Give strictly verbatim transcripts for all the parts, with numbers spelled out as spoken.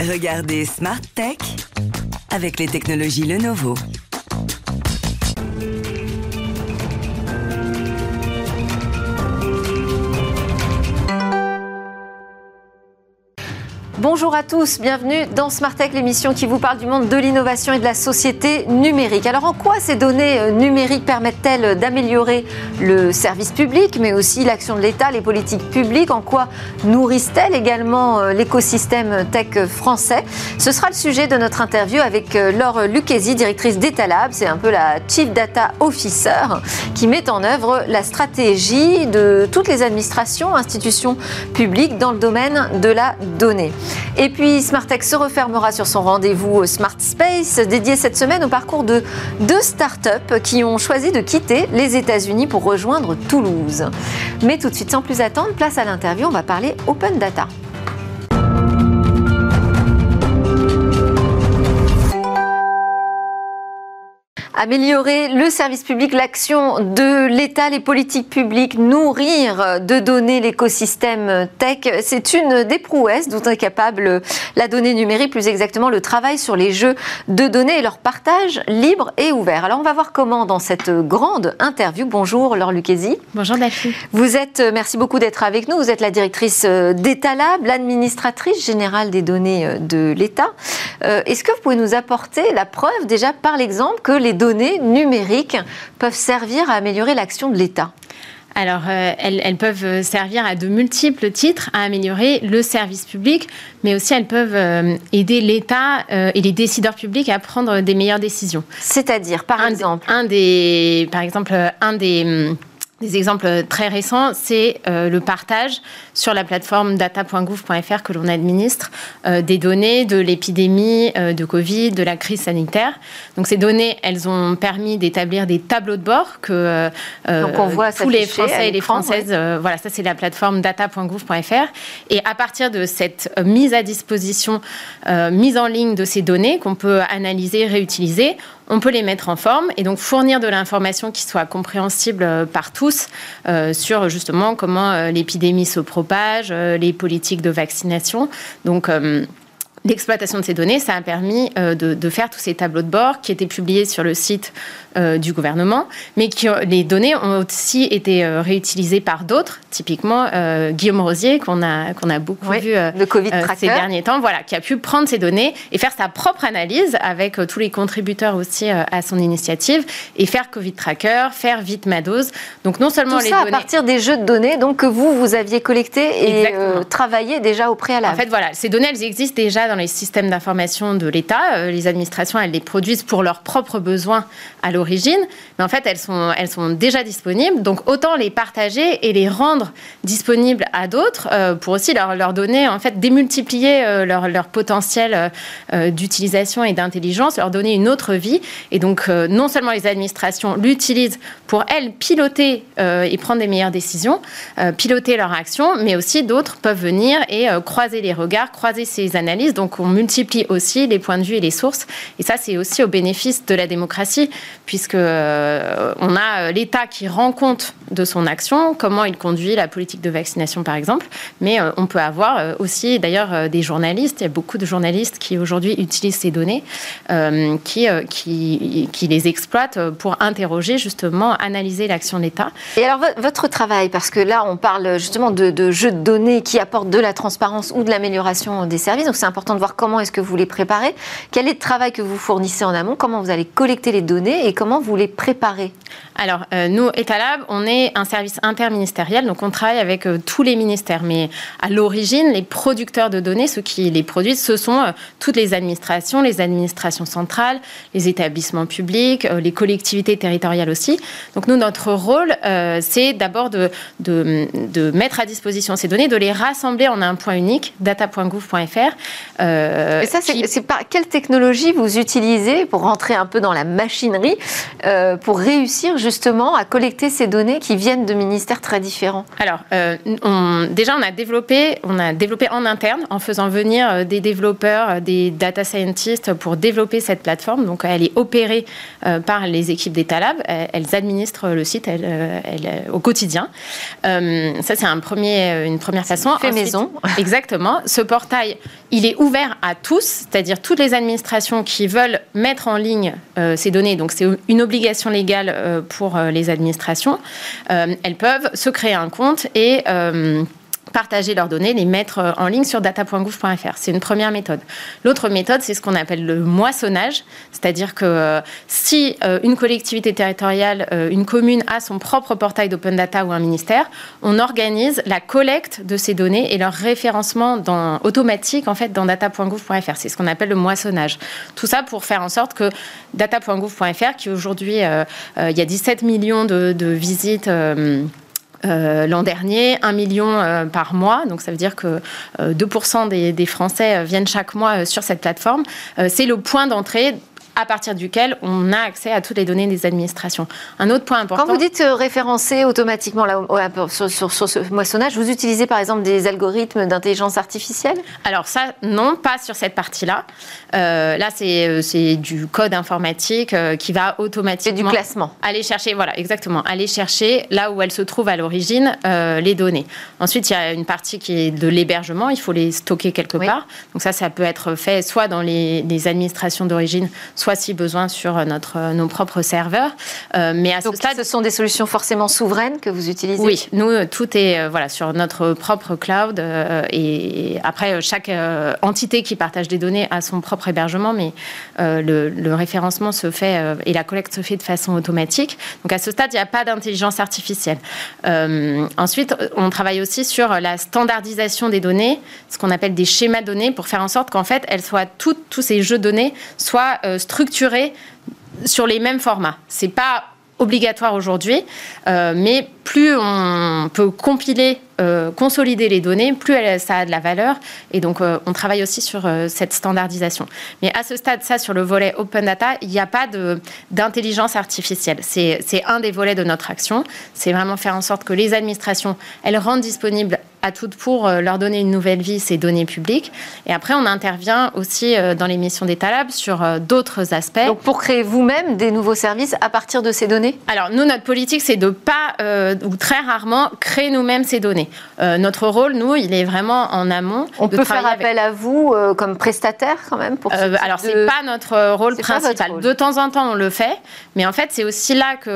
Regardez Smart Tech avec les technologies Lenovo. Bonjour à tous, bienvenue dans Smart Tech, l'émission qui vous parle du monde de l'innovation et de la société numérique. Alors en quoi ces données numériques permettent-elles d'améliorer le service public, mais aussi l'action de l'État, les politiques publiques? En quoi nourrissent-elles également l'écosystème tech français? Ce sera le sujet de notre interview avec Laure Lucchesi, directrice d'Étalab. C'est un peu la Chief Data Officer qui met en œuvre la stratégie de toutes les administrations, institutions publiques dans le domaine de la donnée. Et puis Smart Tech se refermera sur son rendez-vous Smart Space, dédié cette semaine au parcours de deux startups qui ont choisi de quitter les États-Unis pour rejoindre Toulouse. Mais tout de suite, sans plus attendre, place à l'interview, on va parler Open Data. Améliorer le service public, l'action de l'État, les politiques publiques, nourrir de données l'écosystème tech, c'est une des prouesses dont est capable la donnée numérique, plus exactement le travail sur les jeux de données et leur partage libre et ouvert. Alors on va voir comment dans cette grande interview. Bonjour Laure Lucchesi. Bonjour Daphne. Vous êtes, merci beaucoup d'être avec nous, vous êtes la directrice d'Étalab, l'administratrice générale des données de l'État. Est-ce que vous pouvez nous apporter la preuve déjà par l'exemple que les données données numériques peuvent servir à améliorer l'action de l'État? Alors, euh, elles, elles peuvent servir à de multiples titres à améliorer le service public, mais aussi elles peuvent euh, aider l'État euh, et les décideurs publics à prendre des meilleures décisions. C'est-à-dire, par un, exemple un des, Par exemple, un des... Des exemples très récents, c'est euh, le partage sur la plateforme data point gouv point f r que l'on administre euh, des données de l'épidémie euh, de Covid, de la crise sanitaire. Donc ces données, elles ont permis d'établir des tableaux de bord que euh, Donc on voit tous les Français et les Françaises, ouais. euh, voilà, ça c'est la plateforme data point gouv point f r. Et à partir de cette mise à disposition, euh, mise en ligne de ces données qu'on peut analyser, réutiliser, on peut les mettre en forme et donc fournir de l'information qui soit compréhensible par tous euh, sur justement comment euh, l'épidémie se propage, euh, les politiques de vaccination. Donc euh, l'exploitation de ces données, ça a permis euh, de, de faire tous ces tableaux de bord qui étaient publiés sur le site euh, du gouvernement, mais qui, les données ont aussi été euh, réutilisées par d'autres, typiquement euh, Guillaume Rosier, qu'on a, qu'on a beaucoup oui, vu euh, le Covid euh, Tracker ces derniers temps, voilà, qui a pu prendre ces données et faire sa propre analyse avec euh, tous les contributeurs aussi euh, à son initiative, et faire Covid Tracker, faire Vite Madoz. Donc non seulement tout les ça données... à partir des jeux de données donc, que vous, vous aviez collectés et euh, travaillé déjà au préalable. En fait, voilà, ces données, elles existent déjà dans dans les systèmes d'information de l'État. Les administrations, elles les produisent pour leurs propres besoins à l'origine, mais en fait, elles sont, elles sont déjà disponibles, donc autant les partager et les rendre disponibles à d'autres euh, pour aussi leur, leur donner, en fait, démultiplier euh, leur, leur potentiel euh, d'utilisation et d'intelligence, leur donner une autre vie. Et donc, euh, non seulement les administrations l'utilisent pour, elles, piloter euh, et prendre des meilleures décisions, euh, piloter leur action, mais aussi d'autres peuvent venir et euh, croiser les regards, croiser ces analyses. Donc, Donc on multiplie aussi les points de vue et les sources. Et ça, c'est aussi au bénéfice de la démocratie, puisque euh, on a l'État qui rend compte de son action, comment il conduit la politique de vaccination, par exemple. Mais euh, on peut avoir euh, aussi, d'ailleurs, euh, des journalistes. Il y a beaucoup de journalistes qui, aujourd'hui, utilisent ces données, euh, qui, euh, qui, qui les exploitent pour interroger, justement, analyser l'action de l'État. Et alors, votre travail, parce que là, on parle justement de, de jeux de données qui apportent de la transparence ou de l'amélioration des services. Donc, c'est important de voir comment est-ce que vous les préparez. Quel est le travail que vous fournissez en amont? Comment vous allez collecter les données et comment vous les préparez? Alors, euh, nous, Étalab, on est un service interministériel, donc on travaille avec euh, tous les ministères. Mais à l'origine, les producteurs de données, ceux qui les produisent, ce sont euh, toutes les administrations, les administrations centrales, les établissements publics, euh, les collectivités territoriales aussi. Donc nous, notre rôle, euh, c'est d'abord de, de, de mettre à disposition ces données, de les rassembler en un point unique, data point gouv point f r, Euh, et ça, c'est, qui... c'est par quelle technologie vous utilisez pour rentrer un peu dans la machinerie euh, pour réussir justement à collecter ces données qui viennent de ministères très différents? Alors, euh, on, déjà, on a développé, on a développé en interne en faisant venir des développeurs, des data scientists pour développer cette plateforme. Donc, elle est opérée euh, par les équipes d'Étalab. Elles administrent le site elles, elles, au quotidien. Euh, ça, c'est un premier, une première façon. Fait ensuite, maison. Exactement. Ce portail, il est ouvert ouvert à tous, c'est-à-dire toutes les administrations qui veulent mettre en ligne euh, ces données, donc c'est une obligation légale euh, pour euh, les administrations, euh, elles peuvent se créer un compte et euh, partager leurs données, les mettre en ligne sur data point gouv point f r. C'est une première méthode. L'autre méthode, c'est ce qu'on appelle le moissonnage, c'est-à-dire que euh, si euh, une collectivité territoriale, euh, une commune a son propre portail d'open data ou un ministère, on organise la collecte de ces données et leur référencement dans, automatique en fait, dans data point gouv point f r. C'est ce qu'on appelle le moissonnage. Tout ça pour faire en sorte que data point gouv point f r, qui aujourd'hui, euh, euh, il y a dix-sept millions de, de visites euh, Euh, l'an dernier, un million euh, par mois, donc ça veut dire que euh, deux pour cent des, des Français euh, viennent chaque mois euh, sur cette plateforme. Euh, c'est le point d'entrée à partir duquel on a accès à toutes les données des administrations. Un autre point important... Quand vous dites euh, référencer automatiquement là, sur, sur, sur ce moissonnage, vous utilisez par exemple des algorithmes d'intelligence artificielle ? Alors ça, non, pas sur cette partie-là. Euh, là, c'est, c'est du code informatique euh, qui va automatiquement... C'est du classement. Aller chercher, voilà, exactement. Aller chercher là où elles se trouvent à l'origine, euh, les données. Ensuite, il y a une partie qui est de l'hébergement. Il faut les stocker quelque oui. part. Donc ça, ça peut être fait soit dans les, les administrations d'origine, soit si besoin sur notre, nos propres serveurs. Euh, mais à Donc, ce, stade, ce sont des solutions forcément souveraines que vous utilisez ? Oui, nous, tout est euh, voilà, sur notre propre cloud. Euh, et après, chaque euh, entité qui partage des données a son propre hébergement, mais euh, le, le référencement se fait euh, et la collecte se fait de façon automatique. Donc, à ce stade, il n'y a pas d'intelligence artificielle. Euh, ensuite, on travaille aussi sur la standardisation des données, ce qu'on appelle des schémas données, pour faire en sorte qu'en fait, elles soient toutes, tous ces jeux de données soient euh, structurés sur les mêmes formats. C'est pas obligatoire aujourd'hui, euh, mais plus on peut compiler, euh, consolider les données, plus elle, ça a de la valeur. Et donc, euh, on travaille aussi sur euh, cette standardisation. Mais à ce stade, ça, sur le volet Open Data, il n'y a pas de, d'intelligence artificielle. C'est, c'est un des volets de notre action. C'est vraiment faire en sorte que les administrations, elles rendent disponibles à toutes pour leur donner une nouvelle vie, ces données publiques. Et après, on intervient aussi dans les missions d'Étalab sur d'autres aspects. Donc, pour créer vous-même des nouveaux services à partir de ces données ? Alors, nous, notre politique, c'est de pas, euh, ou très rarement, créer nous-mêmes ces données. Euh, notre rôle, nous, il est vraiment en amont. On peut faire appel avec... à vous euh, comme prestataire, quand même pour ce euh, Alors, de... c'est pas notre rôle c'est principal. Rôle. De temps en temps, on le fait. Mais en fait, c'est aussi là que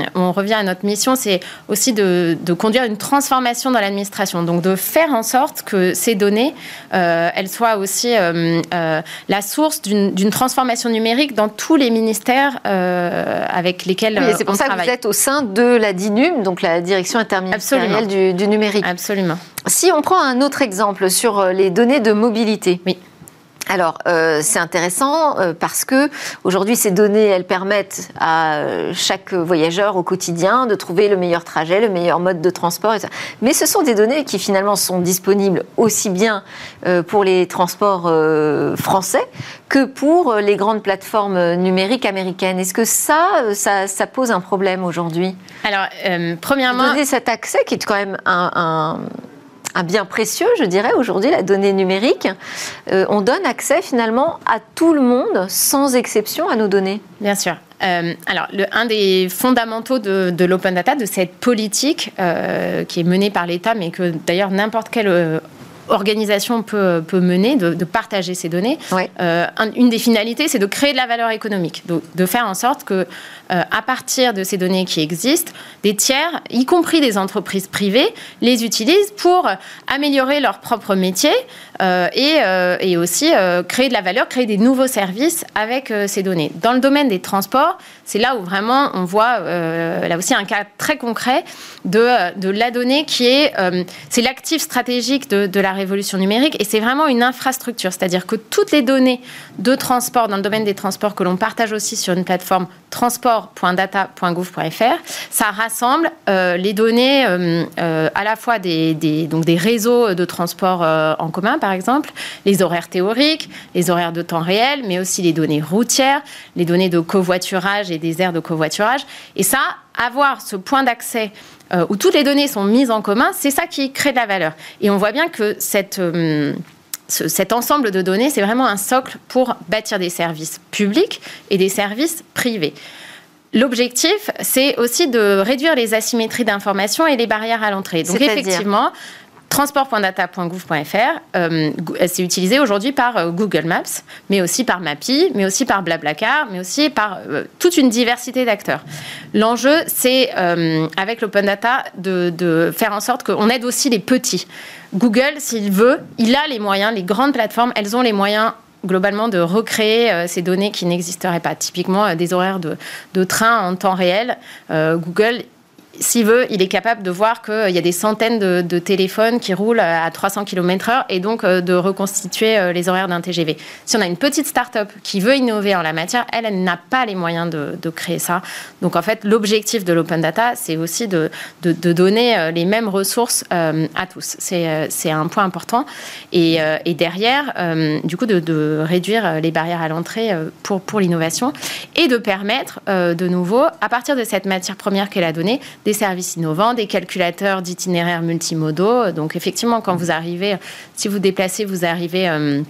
hum, on revient à notre mission, c'est aussi de, de conduire une transformation dans l'administration. Donc, de faire en sorte que ces données, euh, elles soient aussi euh, euh, la source d'une, d'une transformation numérique dans tous les ministères euh, avec lesquels on travaille. Oui, et c'est pour ça travaille. que vous êtes au sein de la DINUM, donc la direction interministérielle du, du numérique. Absolument. Si on prend un autre exemple sur les données de mobilité. Oui. Alors, euh, c'est intéressant euh, parce que aujourd'hui, ces données, elles permettent à chaque voyageur au quotidien de trouver le meilleur trajet, le meilleur mode de transport. Et cetera. Mais ce sont des données qui finalement sont disponibles aussi bien euh, pour les transports euh, français que pour les grandes plateformes numériques américaines. Est-ce que ça, ça, ça pose un problème aujourd'hui ? Alors, euh, premièrement, donner cet accès qui est quand même un... un un bien précieux, je dirais, aujourd'hui, la donnée numérique. Euh, on donne accès, finalement, à tout le monde, sans exception, à nos données. Bien sûr. Euh, alors, le, un des fondamentaux de, de l'open data, de cette politique euh, qui est menée par l'État, mais que, d'ailleurs, n'importe quel... Euh, organisation peut, peut mener, de, de partager ces données. Ouais. Euh, une des finalités, c'est de créer de la valeur économique, de, de faire en sorte que, euh, à partir de ces données qui existent, des tiers, y compris des entreprises privées, les utilisent pour améliorer leur propre métier euh, et, euh, et aussi euh, créer de la valeur, créer des nouveaux services avec euh, ces données. Dans le domaine des transports, c'est là où vraiment on voit euh, là aussi un cas très concret de, de la donnée qui est, euh, c'est l'actif stratégique de, de la révolution numérique, et c'est vraiment une infrastructure, c'est-à-dire que toutes les données de transport, dans le domaine des transports, que l'on partage aussi sur une plateforme transport point data point gouv point f r, ça rassemble euh, les données euh, euh, à la fois des, des, donc des réseaux de transport euh, en commun, par exemple, les horaires théoriques, les horaires de temps réel, mais aussi les données routières, les données de covoiturage et des aires de covoiturage, et ça, avoir ce point d'accès euh, où toutes les données sont mises en commun, c'est ça qui crée de la valeur. Et on voit bien que cette, euh, ce, cet ensemble de données, c'est vraiment un socle pour bâtir des services publics et des services privés. L'objectif, c'est aussi de réduire les asymétries d'information et les barrières à l'entrée. Donc, c'est effectivement... transport point data point gouv point f r, euh, c'est utilisé aujourd'hui par euh, Google Maps, mais aussi par Mappy, mais aussi par Blablacar, mais aussi par euh, toute une diversité d'acteurs. L'enjeu, c'est, euh, avec l'open data, de, de faire en sorte qu'on aide aussi les petits. Google, s'il veut, il a les moyens, les grandes plateformes, elles ont les moyens globalement de recréer euh, ces données qui n'existeraient pas. Typiquement, euh, des horaires de, de train en temps réel. Euh, Google, s'il veut, il est capable de voir qu'il euh, y a des centaines de, de téléphones qui roulent à trois cents kilomètres heure et donc euh, de reconstituer euh, les horaires d'un T G V. Si on a une petite start-up qui veut innover en la matière, elle, elle n'a pas les moyens de, de créer ça. Donc en fait, l'objectif de l'open data, c'est aussi de, de, de donner euh, les mêmes ressources euh, à tous. C'est, euh, c'est un point important. Et, euh, et derrière, euh, du coup, de, de réduire les barrières à l'entrée euh, pour, pour l'innovation et de permettre, euh, de nouveau, à partir de cette matière première qu'est la donnée, des services innovants, des calculateurs d'itinéraires multimodaux. Donc, effectivement, quand vous arrivez, si vous déplacez, vous arrivez euh,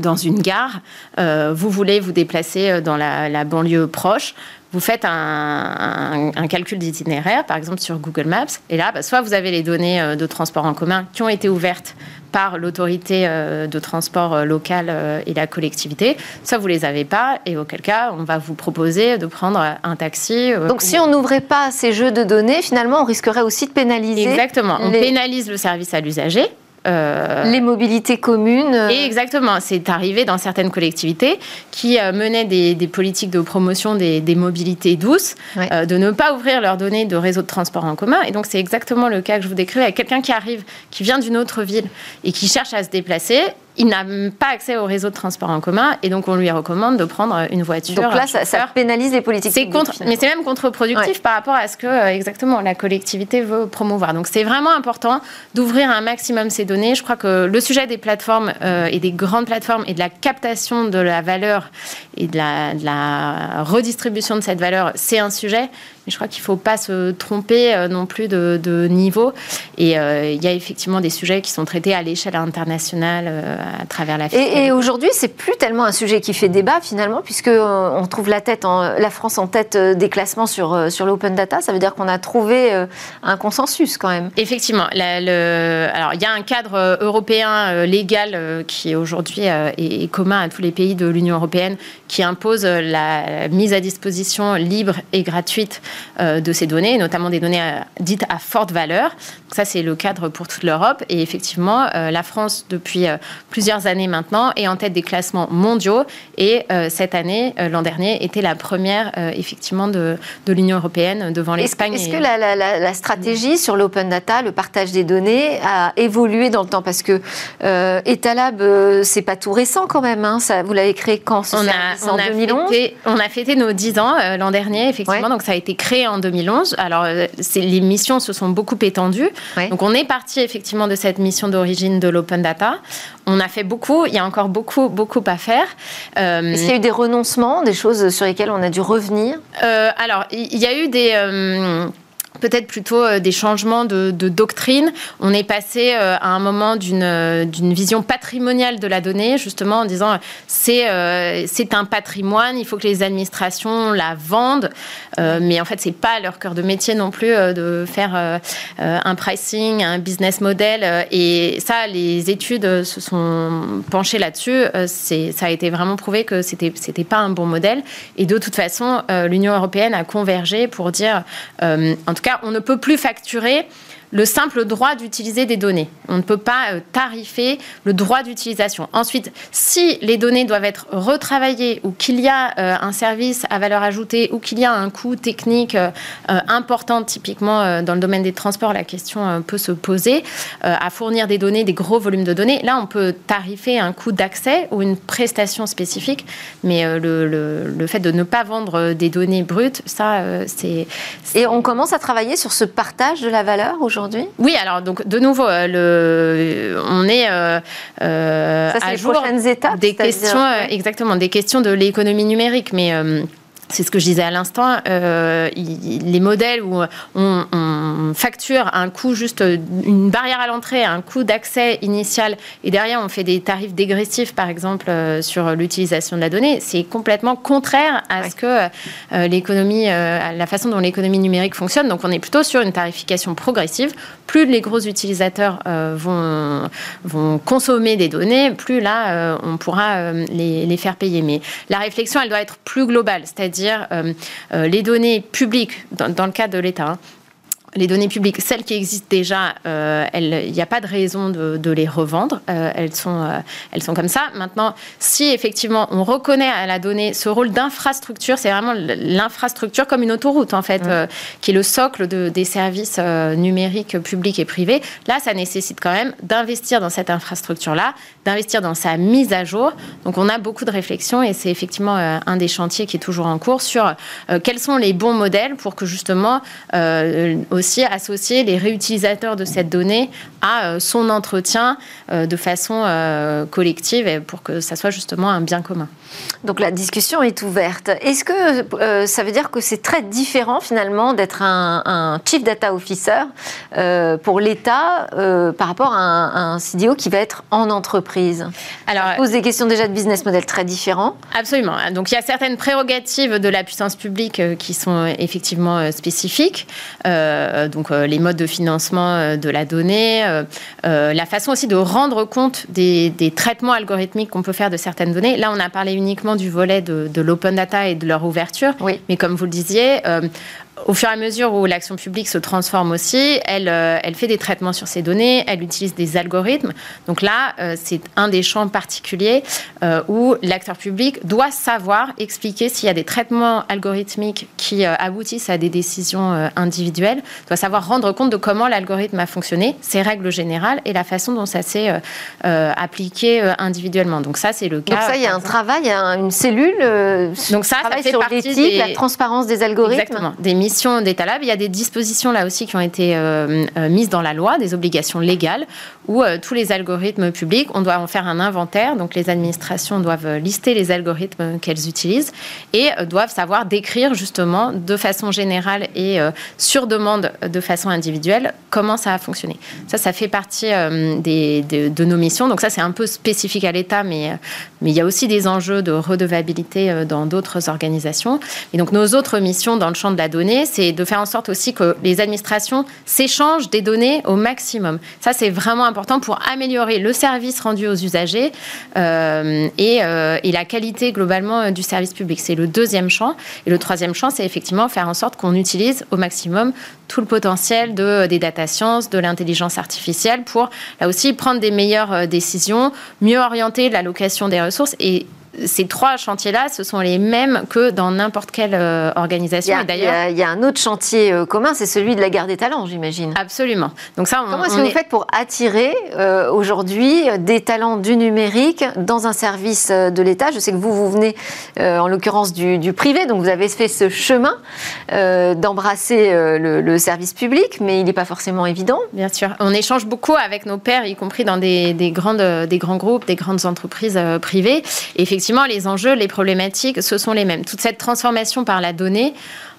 dans une gare, euh, vous voulez vous déplacer dans la, la banlieue proche, vous faites un, un, un calcul d'itinéraire, par exemple sur Google Maps, et là, bah, soit vous avez les données de transport en commun qui ont été ouvertes par l'autorité de transport locale et la collectivité, soit vous les avez pas, et auquel cas, on va vous proposer de prendre un taxi. Donc, ou... si on n'ouvrait pas ces jeux de données, finalement, on risquerait aussi de pénaliser... Exactement, on les... pénalise le service à l'usager. Euh... Les mobilités communes. Euh... Et exactement, c'est arrivé dans certaines collectivités qui euh, menaient des, des politiques de promotion des, des mobilités douces, ouais. euh, de ne pas ouvrir leurs données de réseaux de transport en commun. Et donc, c'est exactement le cas que je vous décrivais avec quelqu'un qui arrive, qui vient d'une autre ville et qui cherche à se déplacer. Il n'a pas accès au réseau de transport en commun et donc on lui recommande de prendre une voiture. Donc là, ça, ça pénalise les politiques publiques. Contre, mais c'est même contre-productif ouais. par rapport à ce que exactement la collectivité veut promouvoir. Donc c'est vraiment important d'ouvrir un maximum ces données. Je crois que le sujet des plateformes euh, et des grandes plateformes et de la captation de la valeur et de la, de la redistribution de cette valeur, c'est un sujet. Je crois qu'il ne faut pas se tromper non plus de, de niveau. Et euh, il y a effectivement des sujets qui sont traités à l'échelle internationale euh, à travers la fiscalité. Et, et aujourd'hui, ce n'est plus tellement un sujet qui fait débat finalement, puisqu'on trouve la, tête en, la France en tête des classements sur, sur l'open data. Ça veut dire qu'on a trouvé un consensus quand même. Effectivement. La, le, alors, il y a un cadre européen légal qui aujourd'hui est commun à tous les pays de l'Union européenne qui impose la mise à disposition libre et gratuite de ces données, notamment des données dites à forte valeur. Donc ça, c'est le cadre pour toute l'Europe. Et effectivement, euh, la France, depuis euh, plusieurs années maintenant, est en tête des classements mondiaux. Et euh, cette année, euh, l'an dernier, était la première, euh, effectivement, de, de l'Union européenne devant l'Espagne. Est-ce que, est-ce et... que la, la, la stratégie sur l'open data, le partage des données, a évolué dans le temps ? Parce que euh, Étalab, euh, c'est pas tout récent quand même. Hein, ça, vous l'avez créé quand ce on a, En on a deux mille onze fêté, on a fêté nos dix ans euh, l'an dernier, effectivement. Ouais. Donc, ça a été créé en deux mille onze. Alors, c'est, les missions se sont beaucoup étendues. Oui. Donc, on est parti effectivement de cette mission d'origine de l'open data. On a fait beaucoup. Il y a encore beaucoup, beaucoup à faire. Euh, Est-ce qu'il y a eu des renoncements, des choses sur lesquelles on a dû revenir ? euh, Alors, il y a eu des... Euh, peut-être plutôt des changements de, de doctrine. On est passé euh, à un moment d'une, euh, d'une vision patrimoniale de la donnée, justement en disant c'est, euh, c'est un patrimoine, il faut que les administrations la vendent, euh, mais en fait c'est pas leur cœur de métier non plus euh, de faire euh, un pricing, un business model, euh, et ça les études se sont penchées là-dessus, euh, c'est, ça a été vraiment prouvé que c'était, c'était pas un bon modèle, et de toute façon euh, l'Union européenne a convergé pour dire, euh, en tout cas on ne peut plus facturer le simple droit d'utiliser des données. On ne peut pas tarifer le droit d'utilisation. Ensuite, si les données doivent être retravaillées ou qu'il y a un service à valeur ajoutée ou qu'il y a un coût technique important, typiquement dans le domaine des transports, la question peut se poser, à fournir des données, des gros volumes de données. Là, on peut tarifer un coût d'accès ou une prestation spécifique, mais le, le, le fait de ne pas vendre des données brutes, ça, c'est, c'est... Et on commence à travailler sur ce partage de la valeur aujourd'hui ? Oui, alors donc de nouveau, le, on est euh, ça, c'est à les jour prochaines étapes, des questions, euh, exactement, des questions de l'économie numérique, mais. Euh, C'est ce que je disais à l'instant, euh, les modèles où on, on, on facture un coût, juste une barrière à l'entrée, un coût d'accès initial, et derrière on fait des tarifs dégressifs par exemple sur l'utilisation de la donnée, c'est complètement contraire à ouais. ce que l'économie, la façon dont l'économie numérique fonctionne. Donc on est plutôt sur une tarification progressive. Plus les gros utilisateurs vont, vont consommer des données, plus là on pourra les, les faire payer. Mais la réflexion, elle doit être plus globale, c'est-à-dire les données publiques, dans, dans le cas de l'État, hein. Les données publiques, celles qui existent déjà, euh, elles, il n'y a pas de raison de, de les revendre. Euh, elles sont, euh, elles sont comme ça. Maintenant, si effectivement on reconnaît à la donnée ce rôle d'infrastructure, c'est vraiment l'infrastructure comme une autoroute en fait, mmh. euh, qui est le socle de, des services euh, numériques publics et privés. Là, ça nécessite quand même d'investir dans cette infrastructure-là, d'investir dans sa mise à jour. Donc, on a beaucoup de réflexions et c'est effectivement euh, un des chantiers qui est toujours en cours sur euh, quels sont les bons modèles pour que justement euh, aussi associer les réutilisateurs de cette donnée à son entretien de façon collective pour que ça soit justement un bien commun. Donc la discussion est ouverte. Est-ce que euh, ça veut dire que c'est très différent finalement d'être un, un Chief Data Officer euh, pour l'État euh, par rapport à un, un C D O qui va être en entreprise? Alors, ça pose des questions déjà de business model très différents. Absolument. Donc il y a certaines prérogatives de la puissance publique qui sont effectivement spécifiques. Euh, donc euh, les modes de financement euh, de la donnée, euh, euh, la façon aussi de rendre compte des, des traitements algorithmiques qu'on peut faire de certaines données. Là, on a parlé uniquement du volet de, de l'open data et de leur ouverture, oui. mais comme vous le disiez... Euh, au fur et à mesure où l'action publique se transforme aussi, elle, euh, elle fait des traitements sur ces données, elle utilise des algorithmes. Donc là, euh, c'est un des champs particuliers euh, où l'acteur public doit savoir expliquer s'il y a des traitements algorithmiques qui euh, aboutissent à des décisions euh, individuelles, doit savoir rendre compte de comment l'algorithme a fonctionné, ses règles générales et la façon dont ça s'est euh, euh, appliqué euh, individuellement. Donc ça, c'est le cas. Donc ça, il y a un travail, il y a une cellule euh, Donc ça, ça fait sur partie des... la transparence des algorithmes. Exactement, des d'Étalab. Il y a des dispositions là aussi qui ont été euh, mises dans la loi, des obligations légales, où euh, tous les algorithmes publics, on doit en faire un inventaire. Donc les administrations doivent lister les algorithmes qu'elles utilisent et euh, doivent savoir décrire justement de façon générale et euh, sur demande de façon individuelle comment ça a fonctionné. Ça, ça fait partie euh, des, de, de nos missions. Donc ça, c'est un peu spécifique à l'État, mais, euh, mais il y a aussi des enjeux de redevabilité euh, dans d'autres organisations. Et donc nos autres missions dans le champ de la donnée, c'est de faire en sorte aussi que les administrations s'échangent des données au maximum. Ça, c'est vraiment important pour améliorer le service rendu aux usagers euh, et, euh, et la qualité globalement euh, du service public. C'est le deuxième champ. Et le troisième champ, c'est effectivement faire en sorte qu'on utilise au maximum tout le potentiel de, des data science, de l'intelligence artificielle pour, là aussi, prendre des meilleures euh, décisions, mieux orienter l'allocation des ressources et ces trois chantiers-là, ce sont les mêmes que dans n'importe quelle euh, organisation. Il y, a, et d'ailleurs, il, y a, il y a un autre chantier euh, commun, c'est celui de la guerre des talents, j'imagine. Absolument. Donc ça, on, Comment est-ce on que est... vous faites pour attirer euh, aujourd'hui des talents du numérique dans un service de l'État? Je sais que vous, vous venez euh, en l'occurrence du, du privé, donc vous avez fait ce chemin euh, d'embrasser euh, le, le service public, mais il n'est pas forcément évident. Bien sûr. On échange beaucoup avec nos pairs, y compris dans des, des, grandes, des grands groupes, des grandes entreprises euh, privées. Et effectivement, les enjeux, les problématiques, ce sont les mêmes. Toute cette transformation par la donnée,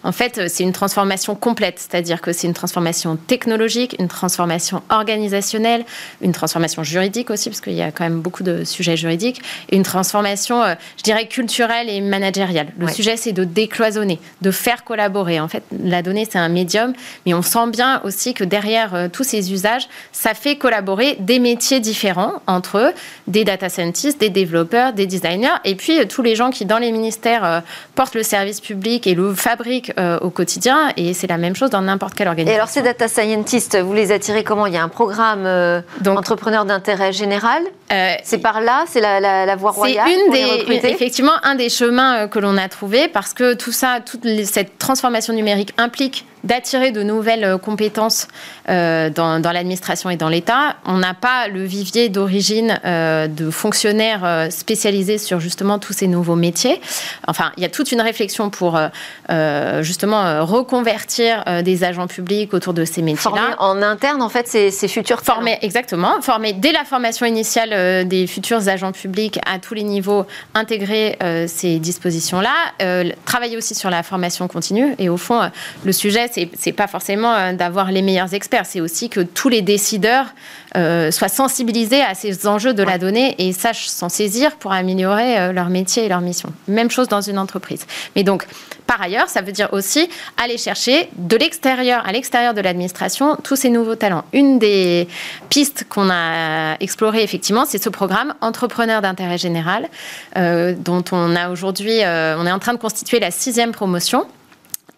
en fait, c'est une transformation complète, c'est-à-dire que c'est une transformation technologique, une transformation organisationnelle, une transformation juridique aussi, parce qu'il y a quand même beaucoup de sujets juridiques, et une transformation, je dirais, culturelle et managériale. Le ouais. sujet, c'est de décloisonner, de faire collaborer. En fait, la donnée, c'est un médium, mais on sent bien aussi que derrière euh, tous ces usages, ça fait collaborer des métiers différents entre eux, des data scientists, des développeurs, des designers, et puis euh, tous les gens qui, dans les ministères, euh, portent le service public et le fabriquent au quotidien, et c'est la même chose dans n'importe quelle organisation. Et alors ces data scientists, vous les attirez comment? Il y a un programme euh, donc, Entrepreneurs d'intérêt général euh, c'est par là, c'est la, la, la voie royale pour les recruter. C'est effectivement un des chemins que l'on a trouvé, parce que tout ça, toute les, cette transformation numérique implique d'attirer de nouvelles compétences euh, dans, dans l'administration et dans l'État. On n'a pas le vivier d'origine euh, de fonctionnaires euh, spécialisés sur justement tous ces nouveaux métiers. Enfin, il y a toute une réflexion pour euh, justement euh, reconvertir euh, des agents publics autour de ces métiers-là. Former en interne, en fait, ces, ces futurs talents. Former, exactement. Former dès la formation initiale euh, des futurs agents publics à tous les niveaux, intégrer euh, ces dispositions-là. Euh, travailler aussi sur la formation continue. Et au fond, euh, le sujet, c'est, c'est pas forcément d'avoir les meilleurs experts, c'est aussi que tous les décideurs euh, soient sensibilisés à ces enjeux de ouais. la donnée et sachent s'en saisir pour améliorer euh, leur métier et leur mission. Même chose dans une entreprise. Mais donc, par ailleurs, ça veut dire aussi aller chercher de l'extérieur, à l'extérieur de l'administration, tous ces nouveaux talents. Une des pistes qu'on a explorées, effectivement, c'est ce programme Entrepreneurs d'intérêt général, euh, dont on a aujourd'hui, euh, on est en train de constituer la sixième promotion.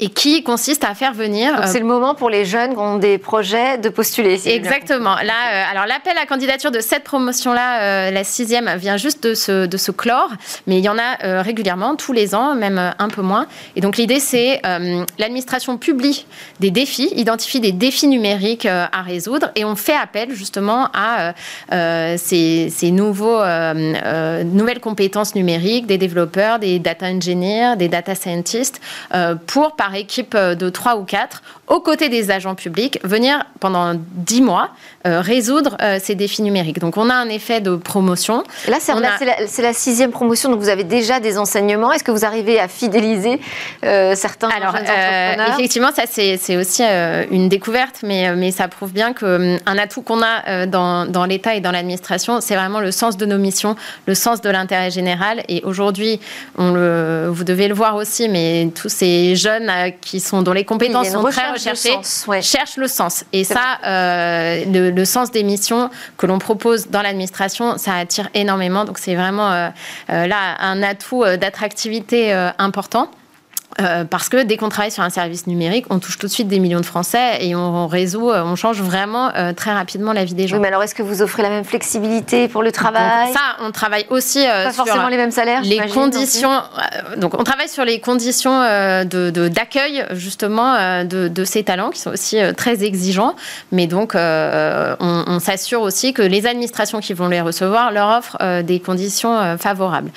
Et qui consiste à faire venir... Donc c'est le moment pour les jeunes qui ont des projets de postuler. Si exactement. Là, euh, alors l'appel à candidature de cette promotion-là, euh, la sixième, vient juste de se, de se clore, mais il y en a euh, régulièrement, tous les ans, même euh, un peu moins. Et donc l'idée, c'est euh, l'administration publie des défis, identifie des défis numériques euh, à résoudre, et on fait appel justement à euh, euh, ces, ces nouveaux, euh, euh, nouvelles compétences numériques, des développeurs, des data engineers, des data scientists, euh, pour, par équipe de trois ou quatre, aux côtés des agents publics, venir pendant dix mois euh, résoudre euh, ces défis numériques. Donc on a un effet de promotion. Là, c'est, là a... c'est, la, c'est la sixième promotion, donc vous avez déjà des enseignements. Est-ce que vous arrivez à fidéliser euh, certains Alors, jeunes entrepreneurs euh, Effectivement, ça c'est, c'est aussi euh, une découverte, mais, mais ça prouve bien qu'un atout qu'on a euh, dans, dans l'État et dans l'administration, c'est vraiment le sens de nos missions, le sens de l'intérêt général. Et aujourd'hui, on le, vous devez le voir aussi, mais tous ces jeunes qui sont, dont les compétences sont très recherchées, ouais. cherchent le sens. Et c'est ça, euh, le, le sens des missions que l'on propose dans l'administration, ça attire énormément. Donc c'est vraiment euh, là un atout d'attractivité euh, important. Euh, parce que dès qu'on travaille sur un service numérique, on touche tout de suite des millions de Français et on, on résout, on change vraiment euh, très rapidement la vie des gens. Oui, mais alors est-ce que vous offrez la même flexibilité pour le travail ? Donc, ça, on travaille aussi euh, pas sur forcément les mêmes salaires, les conditions. Euh, donc, on travaille sur les conditions euh, de, de d'accueil justement euh, de, de ces talents qui sont aussi euh, très exigeants. Mais donc, euh, on, on s'assure aussi que les administrations qui vont les recevoir leur offrent euh, des conditions euh, favorables.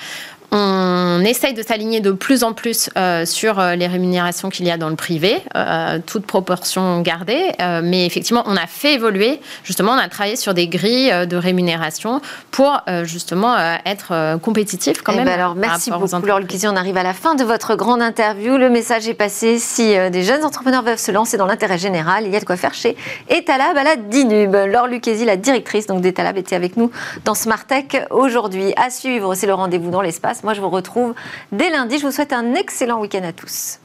On essaye de s'aligner de plus en plus euh, sur les rémunérations qu'il y a dans le privé, euh, toute proportion gardée, euh, mais effectivement, on a fait évoluer, justement, on a travaillé sur des grilles euh, de rémunération pour, euh, justement, euh, être euh, compétitif quand Et même. Ben alors, merci beaucoup, Laure Lucchesi. On arrive à la fin de votre grande interview. Le message est passé. Si euh, des jeunes entrepreneurs veulent se lancer dans l'intérêt général, il y a de quoi faire chez Étalab à la DINUM. Laure Lucchesi, la directrice donc, d'Étalab, était avec nous dans Smart Tech aujourd'hui. À suivre, c'est le rendez-vous dans l'espace. Moi, je vous retrouve dès lundi. Je vous souhaite un excellent week-end à tous.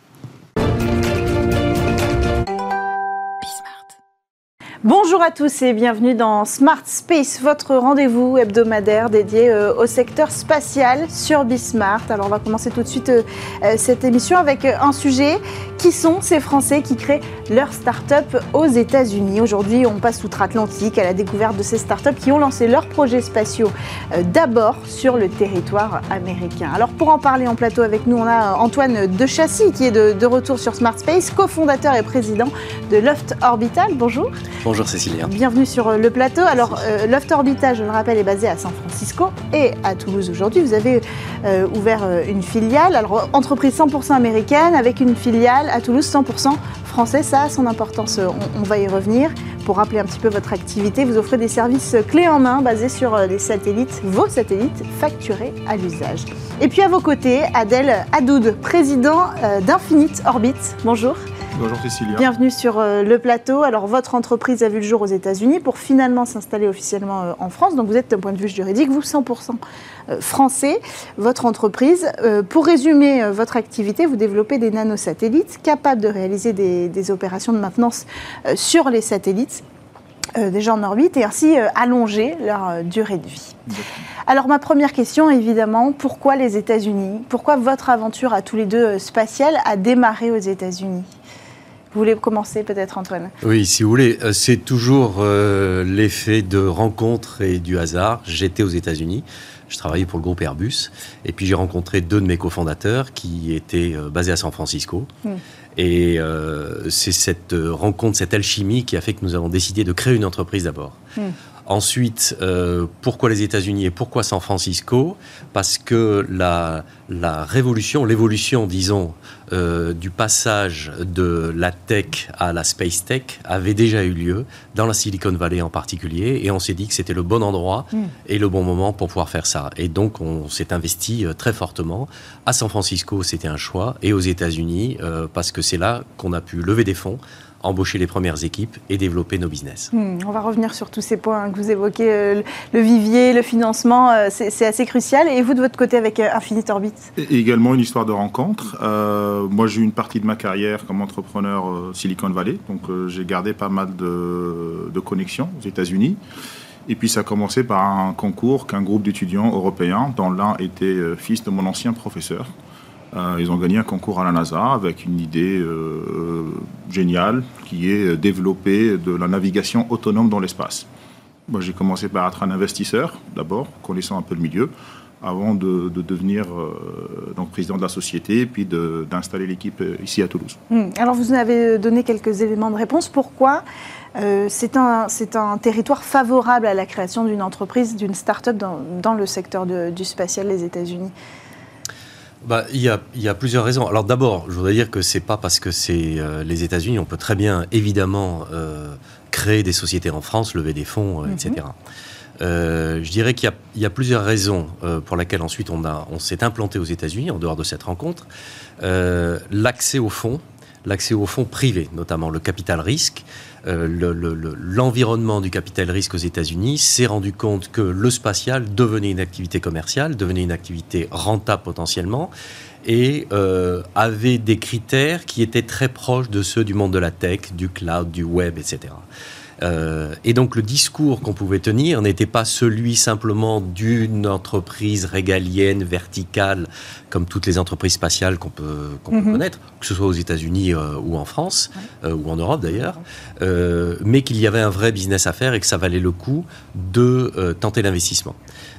Bonjour à tous et bienvenue dans Smart Space, votre rendez-vous hebdomadaire dédié euh, au secteur spatial sur Bismart. Alors on va commencer tout de suite euh, cette émission avec euh, un sujet, qui sont ces Français qui créent leur start-up aux États-Unis. Aujourd'hui, on passe outre-Atlantique à la découverte de ces start-up qui ont lancé leurs projets spatiaux euh, d'abord sur le territoire américain. Alors pour en parler en plateau avec nous, on a Antoine de Chassy qui est de, de retour sur Smart Space, cofondateur et président de Loft Orbital. Bonjour. Bonjour Cécilia. Bienvenue sur le plateau. Alors, euh, Loft Orbital, je le rappelle, est basé à San Francisco et à Toulouse aujourd'hui. Vous avez euh, ouvert euh, une filiale, alors entreprise cent pour cent américaine avec une filiale à Toulouse cent pour cent français. Ça a son importance, on, on va y revenir. Pour rappeler un petit peu votre activité, vous offrez des services clés en main basés sur les satellites, vos satellites facturés à l'usage. Et puis à vos côtés, Adel Haddoud, président euh, d'Infinite Orbit. Bonjour. Bonjour Cécilia. Bienvenue sur euh, le plateau. Alors, votre entreprise a vu le jour aux États-Unis pour finalement s'installer officiellement euh, en France. Donc, vous êtes d'un point de vue juridique, vous cent pour cent euh, français, votre entreprise. Euh, pour résumer euh, votre activité, vous développez des nanosatellites capables de réaliser des, des opérations de maintenance euh, sur les satellites euh, déjà en orbite et ainsi euh, allonger leur euh, durée de vie. D'accord. Alors, ma première question, évidemment, pourquoi les États-Unis ? Pourquoi votre aventure à tous les deux euh, spatiale a démarré aux États-Unis ? Vous voulez commencer peut-être, Antoine ? Oui, si vous voulez. C'est toujours euh, l'effet de rencontre et du hasard. J'étais aux États-Unis, je travaillais pour le groupe Airbus, et puis j'ai rencontré deux de mes cofondateurs qui étaient euh, basés à San Francisco. Mmh. Et euh, c'est cette rencontre, cette alchimie qui a fait que nous avons décidé de créer une entreprise d'abord. Mmh. Ensuite, euh, pourquoi les États-Unis et pourquoi San Francisco ? Parce que la, la révolution, l'évolution, disons, euh, du passage de la tech à la space tech avait déjà eu lieu, dans la Silicon Valley en particulier, et on s'est dit que c'était le bon endroit mmh. et le bon moment pour pouvoir faire ça. Et donc, on s'est investi euh, très fortement. À San Francisco, c'était un choix, et aux États-Unis, euh, parce que c'est là qu'on a pu lever des fonds, embaucher les premières équipes et développer nos business. Mmh, on va revenir sur tous ces points hein, que vous évoquez, euh, le vivier, le financement, euh, c'est, c'est assez crucial. Et vous, de votre côté, avec euh, Infinite Orbit ? Et également une histoire de rencontre. Euh, moi, j'ai eu une partie de ma carrière comme entrepreneur euh, Silicon Valley, donc euh, j'ai gardé pas mal de, de connexions aux États-Unis. Et puis, ça a commencé par un concours qu'un groupe d'étudiants européens, dont l'un était euh, fils de mon ancien professeur, Euh, ils ont gagné un concours à la NASA avec une idée euh, géniale qui est développer de la navigation autonome dans l'espace. Moi, j'ai commencé par être un investisseur, d'abord, connaissant un peu le milieu, avant de, de devenir euh, donc président de la société et puis de, d'installer l'équipe ici à Toulouse. Mmh. Alors, vous nous avez donné quelques éléments de réponse. Pourquoi euh, c'est, un, c'est un territoire favorable à la création d'une entreprise, d'une start-up dans, dans le secteur de, du spatial, les États-Unis ? Bah, il y a, il y a plusieurs raisons. Alors d'abord, je voudrais dire que c'est pas parce que c'est euh, les États-Unis, on peut très bien évidemment euh, créer des sociétés en France, lever des fonds, euh, mm-hmm. et cetera. Euh, je dirais qu'il y a, il y a plusieurs raisons euh, pour lesquelles ensuite on, a, on s'est implanté aux États-Unis en dehors de cette rencontre. Euh, l'accès aux fonds, l'accès aux fonds privés, notamment le capital risque. Euh, le, le, le, l'environnement du capital risque aux États-Unis s'est rendu compte que le spatial devenait une activité commerciale, devenait une activité rentable potentiellement, et euh, avait des critères qui étaient très proches de ceux du monde de la tech, du cloud, du web, et cetera. Euh, et donc le discours qu'on pouvait tenir n'était pas celui simplement d'une entreprise régalienne, verticale, comme toutes les entreprises spatiales qu'on peut, qu'on mm-hmm. peut connaître, que ce soit aux États-Unis euh, ou en France, ouais. euh, ou en Europe d'ailleurs, euh, mais qu'il y avait un vrai business à faire et que ça valait le coup de euh, tenter l'investissement.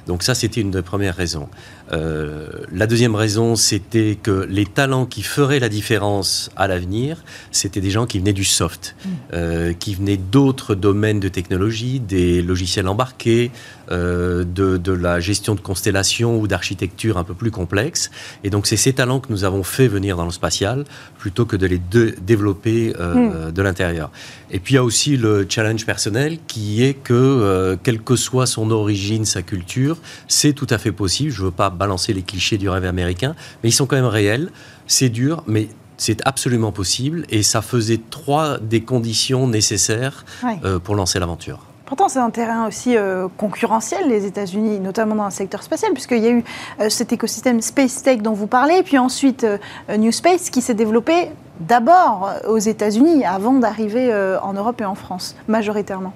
Donc ça, c'était une des premières raisons. Euh, la deuxième raison, c'était que les talents qui feraient la différence à l'avenir, c'était des gens qui venaient du soft, mmh. euh, qui venaient d'autres domaines de technologie, des logiciels embarqués, euh, de, de la gestion de constellations ou d'architecture un peu plus complexe. Et donc, c'est ces talents que nous avons fait venir dans le spatial, plutôt que de les de- développer euh, mmh. de l'intérieur. Et puis, il y a aussi le challenge personnel, qui est que, euh, quelle que soit son origine, sa culture, c'est tout à fait possible. Je ne veux pas balancer les clichés du rêve américain, mais ils sont quand même réels. C'est dur, mais c'est absolument possible. Et ça faisait trois des conditions nécessaires ouais. euh, pour lancer l'aventure. Pourtant, c'est un terrain aussi euh, concurrentiel, les États-Unis, notamment dans le secteur spatial, puisqu'il y a eu euh, cet écosystème Space Tech dont vous parlez, et puis ensuite euh, New Space qui s'est développé d'abord aux États-Unis, avant d'arriver euh, en Europe et en France, majoritairement.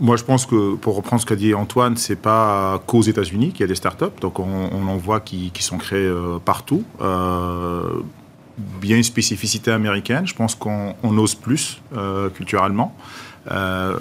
Moi, je pense que, pour reprendre ce qu'a dit Antoine, ce n'est pas qu'aux États-Unis qu'il y a des startups. Donc, on, on en voit qui, qui sont créés euh, partout. Euh, bien une spécificité américaine. Je pense qu'on on ose plus euh, culturellement euh,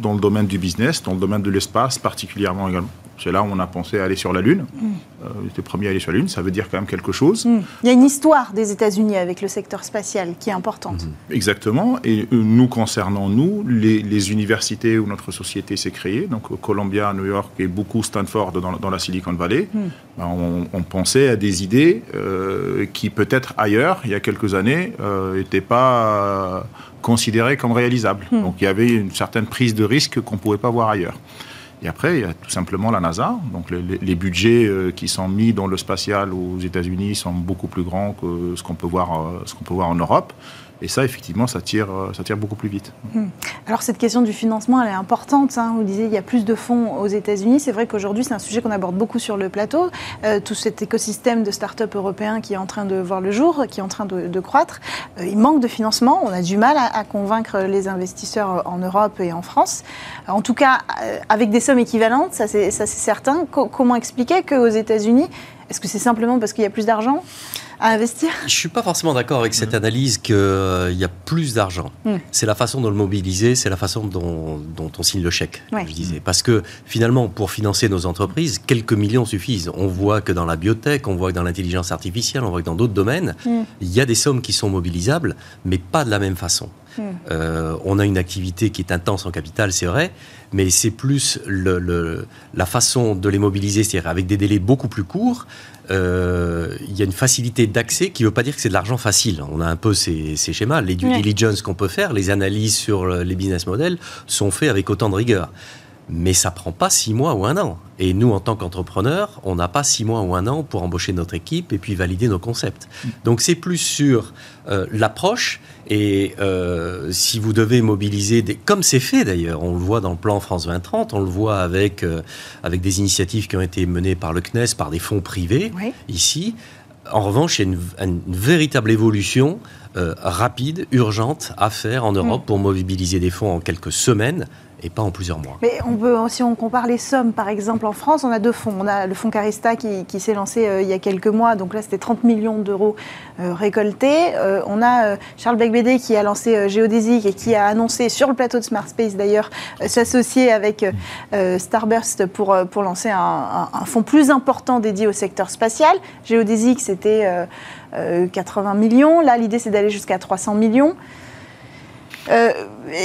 dans le domaine du business, dans le domaine de l'espace particulièrement également. C'est là où on a pensé à aller sur la Lune. Mm. Euh, on était premier à aller sur la Lune, ça veut dire quand même quelque chose. Mm. Il y a une histoire des États-Unis avec le secteur spatial qui est importante. Mm. Exactement. Et nous, concernant nous, les, les universités où notre société s'est créée, donc Columbia, New York et beaucoup Stanford dans, dans la Silicon Valley, mm. ben on, on pensait à des idées euh, qui peut-être ailleurs, il y a quelques années, n'étaient euh, pas euh, considérées comme réalisables. Mm. Donc il y avait une certaine prise de risque qu'on ne pouvait pas voir ailleurs. Et après, il y a tout simplement la NASA. Donc, les, les budgets qui sont mis dans le spatial aux États-Unis sont beaucoup plus grands que ce qu'on peut voir, ce qu'on peut voir en Europe. Et ça, effectivement, ça tire, ça tire beaucoup plus vite. Alors, cette question du financement, elle est importante. Hein. Vous disiez qu'il y a plus de fonds aux États-Unis. C'est vrai qu'aujourd'hui, c'est un sujet qu'on aborde beaucoup sur le plateau. Euh, tout cet écosystème de start-up européen qui est en train de voir le jour, qui est en train de, de croître. Euh, il manque de financement. On a du mal à, à convaincre les investisseurs en Europe et en France. En tout cas, avec des sommes équivalentes, ça c'est, ça, c'est certain. Co- comment expliquer qu'aux États-Unis, est-ce que c'est simplement parce qu'il y a plus d'argent à investir ? Je ne suis pas forcément d'accord avec cette analyse qu'il euh, y a plus d'argent. Mmh. C'est la façon dont le mobiliser, c'est la façon dont, dont on signe le chèque, ouais. je disais. Parce que finalement, pour financer nos entreprises, quelques millions suffisent. On voit que dans la biotech, on voit que dans l'intelligence artificielle, on voit que dans d'autres domaines, il mmh. y a des sommes qui sont mobilisables, mais pas de la même façon. Mmh. Euh, on a une activité qui est intense en capital, c'est vrai, mais c'est plus le, le, la façon de les mobiliser, c'est-à-dire avec des délais beaucoup plus courts. Euh, il y a une facilité d'accès qui ne veut pas dire que c'est de l'argent facile. On a un peu ces, ces schémas. Les due diligence qu'on peut faire, les analyses sur les business models sont faites avec autant de rigueur. Mais ça ne prend pas six mois ou un an. Et nous, en tant qu'entrepreneurs, on n'a pas six mois ou un an pour embaucher notre équipe et puis valider nos concepts. Donc, c'est plus sur euh, l'approche. Et euh, si vous devez mobiliser, des... comme c'est fait d'ailleurs, on le voit dans le plan France vingt trente, on le voit avec, euh, avec des initiatives qui ont été menées par le C N E S, par des fonds privés, oui. ici. En revanche, il y a une, une véritable évolution euh, rapide, urgente à faire en Europe mmh. pour mobiliser des fonds en quelques semaines. Et pas en plusieurs mois. Mais on peut, si on compare les sommes, par exemple en France, on a deux fonds. On a le fonds Carista qui, qui s'est lancé euh, il y a quelques mois, donc là c'était trente millions d'euros euh, récoltés. Euh, on a euh, Charles Becbédé qui a lancé euh, Geodesic et qui a annoncé sur le plateau de Smart Space d'ailleurs euh, s'associer avec euh, Starburst pour, euh, pour lancer un, un, un fonds plus important dédié au secteur spatial. Geodesic c'était euh, euh, quatre-vingts millions, là l'idée c'est d'aller jusqu'à trois cents millions. Il euh,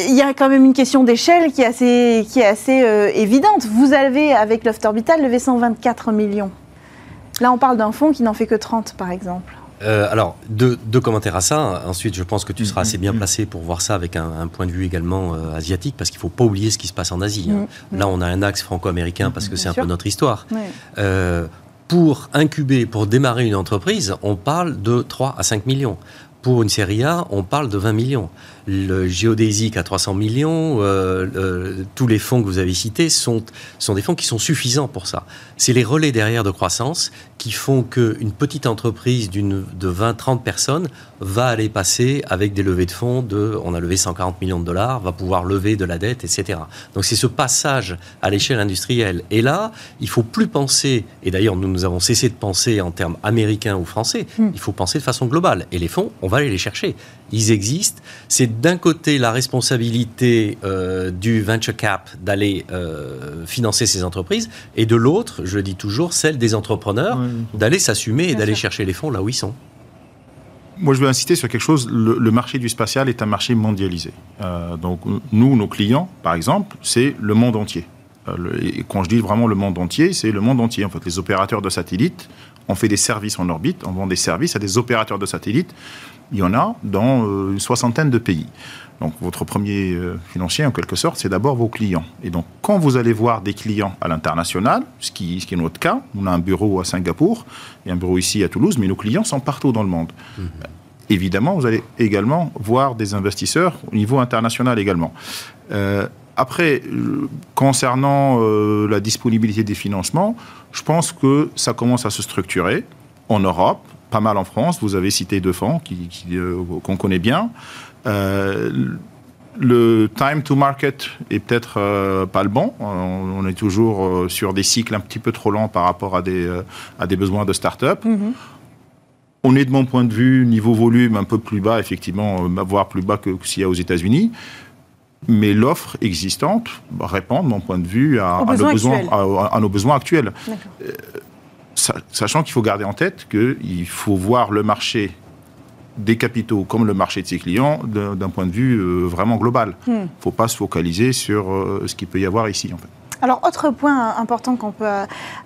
y a quand même une question d'échelle qui est assez, qui est assez euh, évidente. Vous avez, avec Loft Orbital, levé cent vingt-quatre millions. Là, on parle d'un fonds qui n'en fait que trente, par exemple. Euh, alors, deux, deux commentaires à ça. Ensuite, je pense que tu seras assez bien placé pour voir ça avec un, un point de vue également euh, asiatique, parce qu'il ne faut pas oublier ce qui se passe en Asie. Hein. Mmh, mmh. Là, on a un axe franco-américain, parce que c'est bien un sûr. Peu notre histoire. Oui. Euh, pour incuber, pour démarrer une entreprise, on parle de trois à cinq millions. Pour une série A, on parle de vingt millions. Le Geodesic à trois cents millions, euh, euh, tous les fonds que vous avez cités sont, sont des fonds qui sont suffisants pour ça. C'est les relais derrière de croissance qui font qu'une petite entreprise d'une, de vingt à trente personnes va aller passer avec des levées de fonds de, on a levé cent quarante millions de dollars, va pouvoir lever de la dette, et cetera. Donc c'est ce passage à l'échelle industrielle. Et là, il ne faut plus penser, et d'ailleurs nous, nous avons cessé de penser en termes américains ou français, mmh. il faut penser de façon globale. Et les fonds, on va aller les chercher. Ils existent. C'est d'un côté la responsabilité euh, du venture cap d'aller euh, financer ces entreprises et de l'autre, je dis toujours, celle des entrepreneurs oui, oui. d'aller s'assumer et Bien d'aller sûr. Chercher les fonds là où ils sont. Moi, je veux insister sur quelque chose. Le, le marché du spatial est un marché mondialisé. Euh, donc, nous, nos clients, par exemple, c'est le monde entier. Euh, le, et quand je dis vraiment le monde entier, c'est le monde entier. En fait, les opérateurs de satellites, on fait des services en orbite, on vend des services à des opérateurs de satellites. Il y en a dans une soixantaine de pays. Donc, votre premier financier, en quelque sorte, c'est d'abord vos clients. Et donc, quand vous allez voir des clients à l'international, ce qui, ce qui est notre cas, on a un bureau à Singapour et un bureau ici à Toulouse, mais nos clients sont partout dans le monde. Mmh. Évidemment, vous allez également voir des investisseurs au niveau international également. Euh, Après, concernant euh, la disponibilité des financements, je pense que ça commence à se structurer en Europe, pas mal en France. Vous avez cité deux fonds qui, qui, euh, qu'on connaît bien. Euh, le time to market est peut-être euh, pas le bon. On, on est toujours euh, sur des cycles un petit peu trop lents par rapport à des, euh, à des besoins de start-up. Mm-hmm. On est, de mon point de vue, niveau volume un peu plus bas, effectivement, voire plus bas que, que s'il y a aux États-Unis. Mais l'offre existante répond, de mon point de vue, à, à, nos, besoins, à, à nos besoins actuels. Euh, sachant qu'il faut garder en tête qu'il faut voir le marché des capitaux comme le marché de ses clients d'un, d'un point de vue euh, vraiment global. Il hmm. ne faut pas se focaliser sur euh, ce qu'il peut y avoir ici, en fait. Alors, autre point important qu'on peut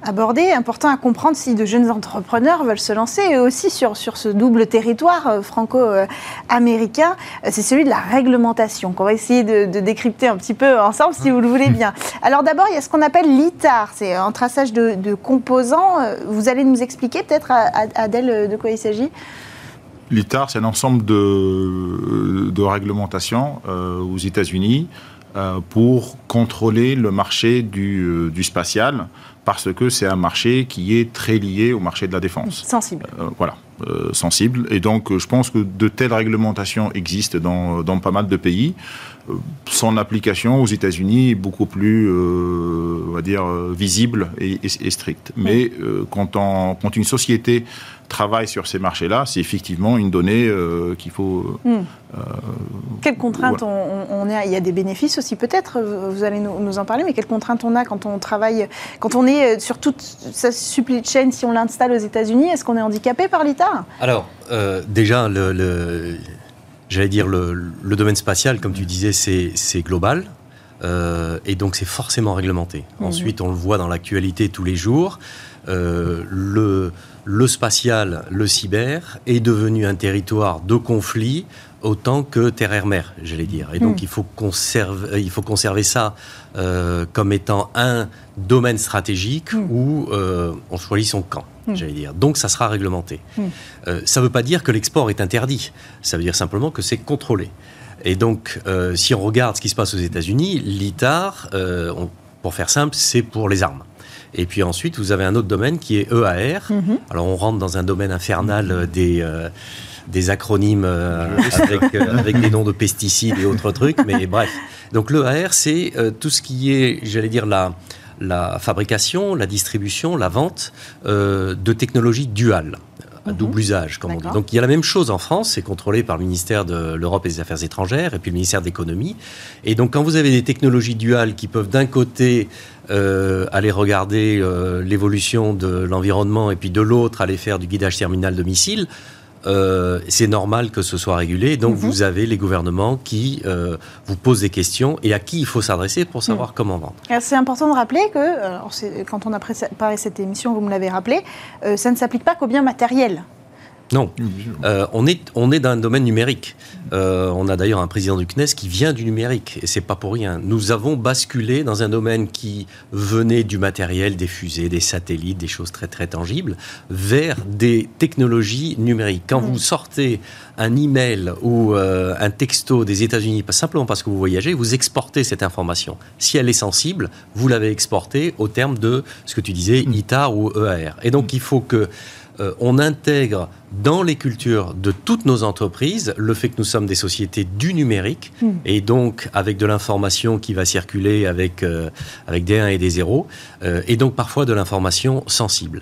aborder, important à comprendre si de jeunes entrepreneurs veulent se lancer, et aussi sur, sur ce double territoire franco-américain, c'est celui de la réglementation, qu'on va essayer de, de décrypter un petit peu ensemble, si vous le voulez bien. Alors d'abord, il y a ce qu'on appelle l'I T A R, c'est un traçage de, de composants. Vous allez nous expliquer peut-être, Adel, de quoi il s'agit ? L'I T A R, c'est un ensemble de, de réglementations euh, aux États-Unis, pour contrôler le marché du, du spatial, parce que c'est un marché qui est très lié au marché de la défense. Sensible. Euh, voilà, euh, sensible. Et donc, je pense que de telles réglementations existent dans, dans pas mal de pays. Euh, son application aux États-Unis est beaucoup plus, euh, on va dire, visible et, et, et stricte. Mais euh, quand, on, quand une société travaille sur ces marchés-là, c'est effectivement une donnée euh, qu'il faut... Mm. Euh, quelles contraintes voilà. on, on a ? Il y a des bénéfices aussi peut-être, vous allez nous, nous en parler, mais quelles contraintes on a quand on travaille, quand on est sur toute sa supply chain, si on l'installe aux États-Unis, est-ce qu'on est handicapé par l'I T A R ? Alors, euh, déjà, le... le... j'allais dire, le, le domaine spatial, comme tu disais, c'est, c'est global. Euh, et donc, c'est forcément réglementé. Mmh. Ensuite, on le voit dans l'actualité tous les jours. Euh, le, le spatial, le cyber, est devenu un territoire de conflit autant que terre-air-mer, j'allais dire. Et donc, mmh. il faut conserver, il faut conserver ça euh, comme étant un domaine stratégique mmh. où euh, on choisit son camp, mmh. j'allais dire. Donc, ça sera réglementé. Mmh. Euh, ça ne veut pas dire que l'export est interdit. Ça veut dire simplement que c'est contrôlé. Et donc, euh, si on regarde ce qui se passe aux États-Unis, l'I T A R, euh, on, pour faire simple, c'est pour les armes. Et puis ensuite, vous avez un autre domaine qui est E A R. Mm-hmm. Alors, on rentre dans un domaine infernal des, euh, des acronymes euh, avec, euh, avec des noms de pesticides et autres trucs, mais bref. Donc, l'E A R, c'est euh, tout ce qui est, j'allais dire, la, la fabrication, la distribution, la vente euh, de technologies duales. À double usage, comme D'accord. on dit. Donc, il y a la même chose en France, c'est contrôlé par le ministère de l'Europe et des Affaires étrangères et puis le ministère de l'Économie. Et donc, quand vous avez des technologies duales qui peuvent d'un côté euh, aller regarder euh, l'évolution de l'environnement et puis de l'autre aller faire du guidage terminal de missiles, euh, c'est normal que ce soit régulé. Donc, mm-hmm. vous avez les gouvernements qui euh, vous posent des questions et à qui il faut s'adresser pour savoir mm. comment vendre. Alors, c'est important de rappeler que, alors c'est, quand on a préparé cette émission, vous me l'avez rappelé, euh, ça ne s'applique pas qu'aux biens matériels. Non, euh, on est on est dans un domaine numérique. Euh, on a d'ailleurs un président du C N E S qui vient du numérique et c'est pas pour rien. Nous avons basculé dans un domaine qui venait du matériel, des fusées, des satellites, des choses très très tangibles, vers des technologies numériques. Quand mmh. vous sortez un email ou euh, un texto des États-Unis, pas simplement parce que vous voyagez, vous exportez cette information. Si elle est sensible, vous l'avez exportée au terme de ce que tu disais, mmh. I T A R ou E A R. Et donc il faut que Euh, on intègre dans les cultures de toutes nos entreprises le fait que nous sommes des sociétés du numérique mmh. et donc avec de l'information qui va circuler avec, euh, avec des uns et des zéros euh, et donc parfois de l'information sensible.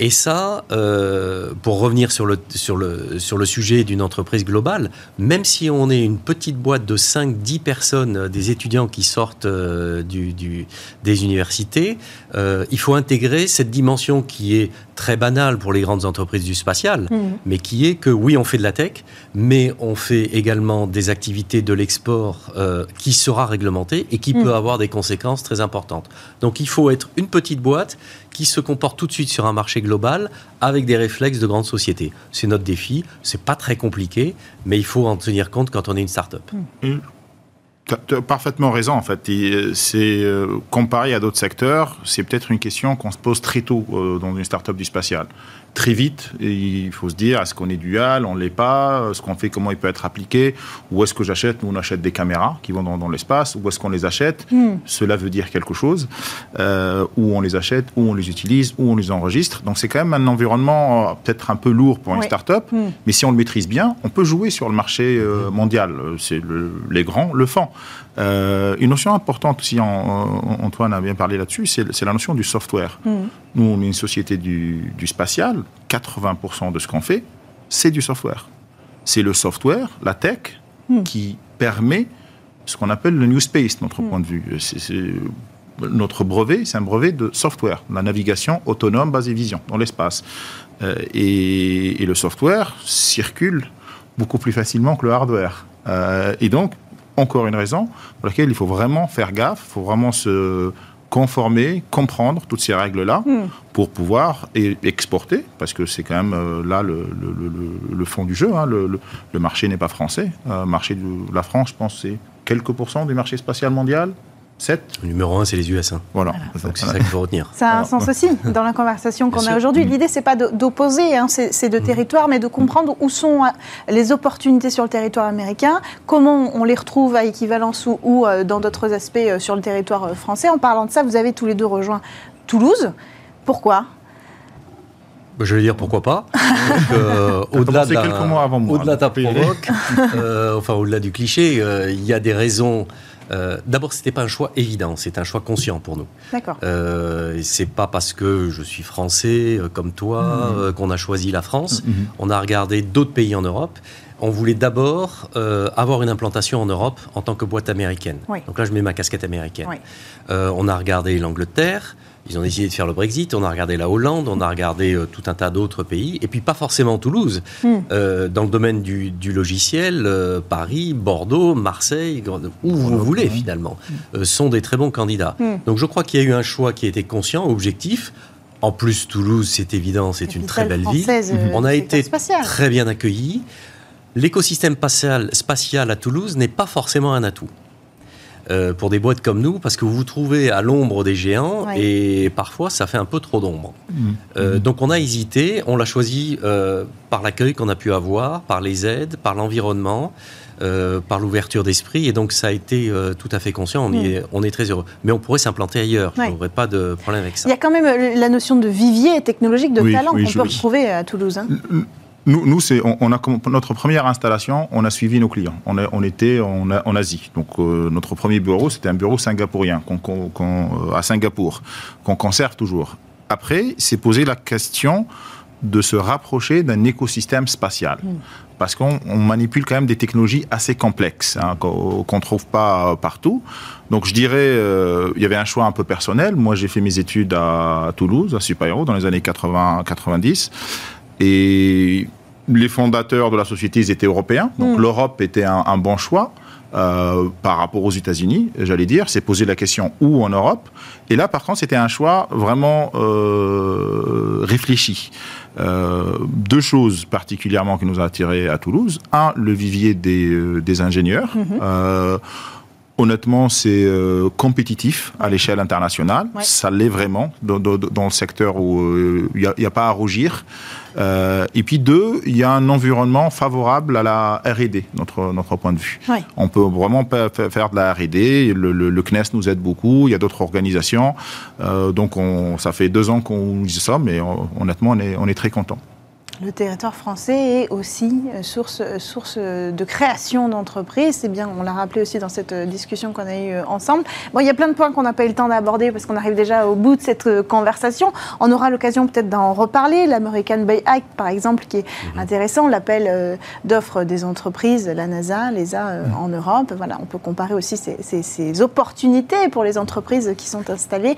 Et ça, euh, pour revenir sur le, sur, le, sur le sujet d'une entreprise globale, même si on est une petite boîte de cinq dix personnes, des étudiants qui sortent euh, du, du, des universités, euh, il faut intégrer cette dimension qui est très banale pour les grandes entreprises du spatial, mmh. mais qui est que oui, on fait de la tech, mais on fait également des activités de l'export euh, qui sera réglementée et qui mmh. peut avoir des conséquences très importantes. Donc il faut être une petite boîte qui se comporte tout de suite sur un marché global avec des réflexes de grandes sociétés. C'est notre défi, c'est pas très compliqué, mais il faut en tenir compte quand on est une start-up. Mmh. Tu as parfaitement raison, en fait. C'est, euh, comparé à d'autres secteurs, c'est peut-être une question qu'on se pose très tôt euh, dans une start-up du spatial. Très vite, il faut se dire, est-ce qu'on est dual, on ne l'est pas, ce qu'on fait, comment il peut être appliqué, ou est-ce que j'achète, nous on achète des caméras qui vont dans, dans l'espace, ou est-ce qu'on les achète, mm. cela veut dire quelque chose, euh, ou on les achète, ou on les utilise, ou on les enregistre. Donc c'est quand même un environnement euh, peut-être un peu lourd pour une oui. start-up, mm. mais si on le maîtrise bien, on peut jouer sur le marché euh, mondial. C'est le, les grands le font. Euh, une notion importante aussi, en, en, Antoine a bien parlé là-dessus, c'est, c'est la notion du software. Mmh. Nous, on est une société du, du spatial, quatre-vingts pour cent de ce qu'on fait, c'est du software. C'est le software, la tech, mmh. qui permet ce qu'on appelle le new space, notre mmh. point de vue. C'est, c'est, notre brevet, c'est un brevet de software, la navigation autonome, basée vision, dans l'espace. Euh, et, et le software circule beaucoup plus facilement que le hardware. Euh, et donc, encore une raison pour laquelle il faut vraiment faire gaffe, il faut vraiment se conformer, comprendre toutes ces règles-là mmh. pour pouvoir é- exporter, parce que c'est quand même euh, là le, le, le, le fond du jeu. Hein, le, le, le marché n'est pas français. Le euh, marché de la France, je pense, c'est quelques pourcents du marché spatial mondial. sept Le numéro un, c'est les U S. Hein. Voilà. voilà. Donc c'est ça qu'il faut retenir. Ça a un Alors, sens ouais. aussi dans la conversation qu'on Bien a sûr. aujourd'hui. L'idée, c'est pas de, d'opposer, hein, c'est, c'est de mmh. territoire, mais de comprendre où sont les opportunités sur le territoire américain, comment on les retrouve à équivalence ou, ou dans d'autres aspects sur le territoire français. En parlant de ça, vous avez tous les deux rejoint Toulouse. Pourquoi ? Je vais dire pourquoi pas. Donc, euh, au-delà, de la, moi, au-delà de la provoque, euh, enfin au-delà du cliché, il euh, y a des raisons. Euh, d'abord, c'était pas un choix évident, c'est un choix conscient pour nous. D'accord. Euh, c'est pas parce que je suis français euh, comme toi mmh. euh, qu'on a choisi la France. Mmh. On a regardé d'autres pays en Europe. On voulait d'abord euh, avoir une implantation en Europe en tant que boîte américaine. Oui. Donc là, je mets ma casquette américaine. Oui. Euh, on a regardé l'Angleterre. Ils ont décidé de faire le Brexit, on a regardé la Hollande, on a regardé euh, tout un tas d'autres pays, et puis pas forcément Toulouse. Mmh. Euh, dans le domaine du, du logiciel, euh, Paris, Bordeaux, Marseille, où vous voulez finalement, euh, sont des très bons candidats. Mmh. Donc je crois qu'il y a eu un choix qui était conscient, objectif. En plus, Toulouse, c'est évident, c'est une très belle ville. Euh, on a été très bien accueillis. L'écosystème spatial, spatial à Toulouse n'est pas forcément un atout. Euh, pour des boîtes comme nous, parce que vous vous trouvez à l'ombre des géants, ouais. et parfois ça fait un peu trop d'ombre. Mmh. Euh, mmh. Donc on a hésité, on l'a choisi euh, par l'accueil qu'on a pu avoir, par les aides, par l'environnement, euh, par l'ouverture d'esprit, et donc ça a été euh, tout à fait conscient, on, mmh. est, on est très heureux. Mais on pourrait s'implanter ailleurs, ouais. je n'aurais pas de problème avec ça. Il y a quand même la notion de vivier technologique, de oui, talent oui, qu'on je... peut retrouver à Toulouse. Hein. L- Nous, nous c'est, on, on a notre première installation, on a suivi nos clients. On, a, on était en, en Asie. Donc, euh, notre premier bureau, c'était un bureau singapourien qu'on, qu'on, qu'on, à Singapour, qu'on conserve toujours. Après, c'est posé la question de se rapprocher d'un écosystème spatial. Mmh. Parce qu'on on manipule quand même des technologies assez complexes, hein, qu'on ne trouve pas partout. Donc je dirais, euh, il y avait un choix un peu personnel. Moi, j'ai fait mes études à Toulouse, à Supaero, dans les années quatre-vingts quatre-vingt-dix. Et les fondateurs de la société, ils étaient européens. Donc mmh. l'Europe était un, un bon choix euh, par rapport aux États-Unis, j'allais dire. C'est poser la question où en Europe. Et là, par contre, c'était un choix vraiment euh, réfléchi. Euh, deux choses particulièrement qui nous ont attirés à Toulouse. Un, le vivier des, euh, des ingénieurs. Mmh. Euh, Honnêtement, c'est euh, compétitif à l'échelle internationale. Ouais. Ça l'est vraiment dans, dans, dans le secteur où il euh, n'y a, a pas à rougir. Euh, et puis deux, il y a un environnement favorable à la R et D, notre, notre point de vue. Ouais. On peut vraiment faire de la R et D. Le, le, le C N E S nous aide beaucoup. Il y a d'autres organisations. Euh, donc, on, ça fait deux ans qu'on y sommes et on, honnêtement, on est, on est très contents. Le territoire français est aussi source, source de création d'entreprises. C'est bien, on l'a rappelé aussi dans cette discussion qu'on a eue ensemble. Bon, il y a plein de points qu'on n'a pas eu le temps d'aborder parce qu'on arrive déjà au bout de cette conversation. On aura l'occasion peut-être d'en reparler. L'American Bay Act, par exemple, qui est intéressant, l'appel d'offres des entreprises, la NASA, l'E S A en Europe. Voilà, on peut comparer aussi ces, ces, ces opportunités pour les entreprises qui sont installées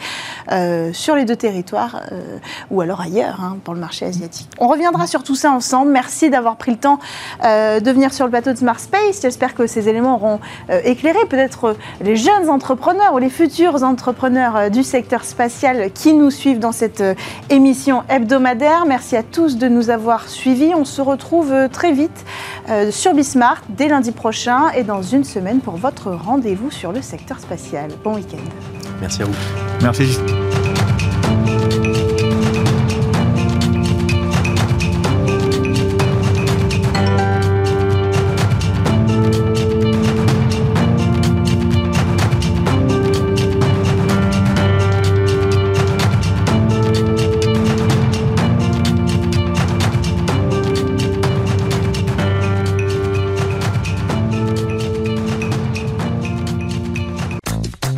euh, sur les deux territoires euh, ou alors ailleurs, hein, pour le marché asiatique. On reviendra sur tout ça ensemble. Merci d'avoir pris le temps euh, de venir sur le plateau de Smart Space. J'espère que ces éléments auront euh, éclairé peut-être euh, les jeunes entrepreneurs ou les futurs entrepreneurs euh, du secteur spatial qui nous suivent dans cette euh, émission hebdomadaire. Merci à tous de nous avoir suivis. On se retrouve euh, très vite euh, sur Bismart dès lundi prochain et dans une semaine pour votre rendez-vous sur le secteur spatial. Bon week-end. Merci à vous. Merci.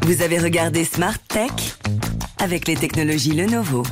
Vous avez regardé Smart Tech avec les technologies Lenovo.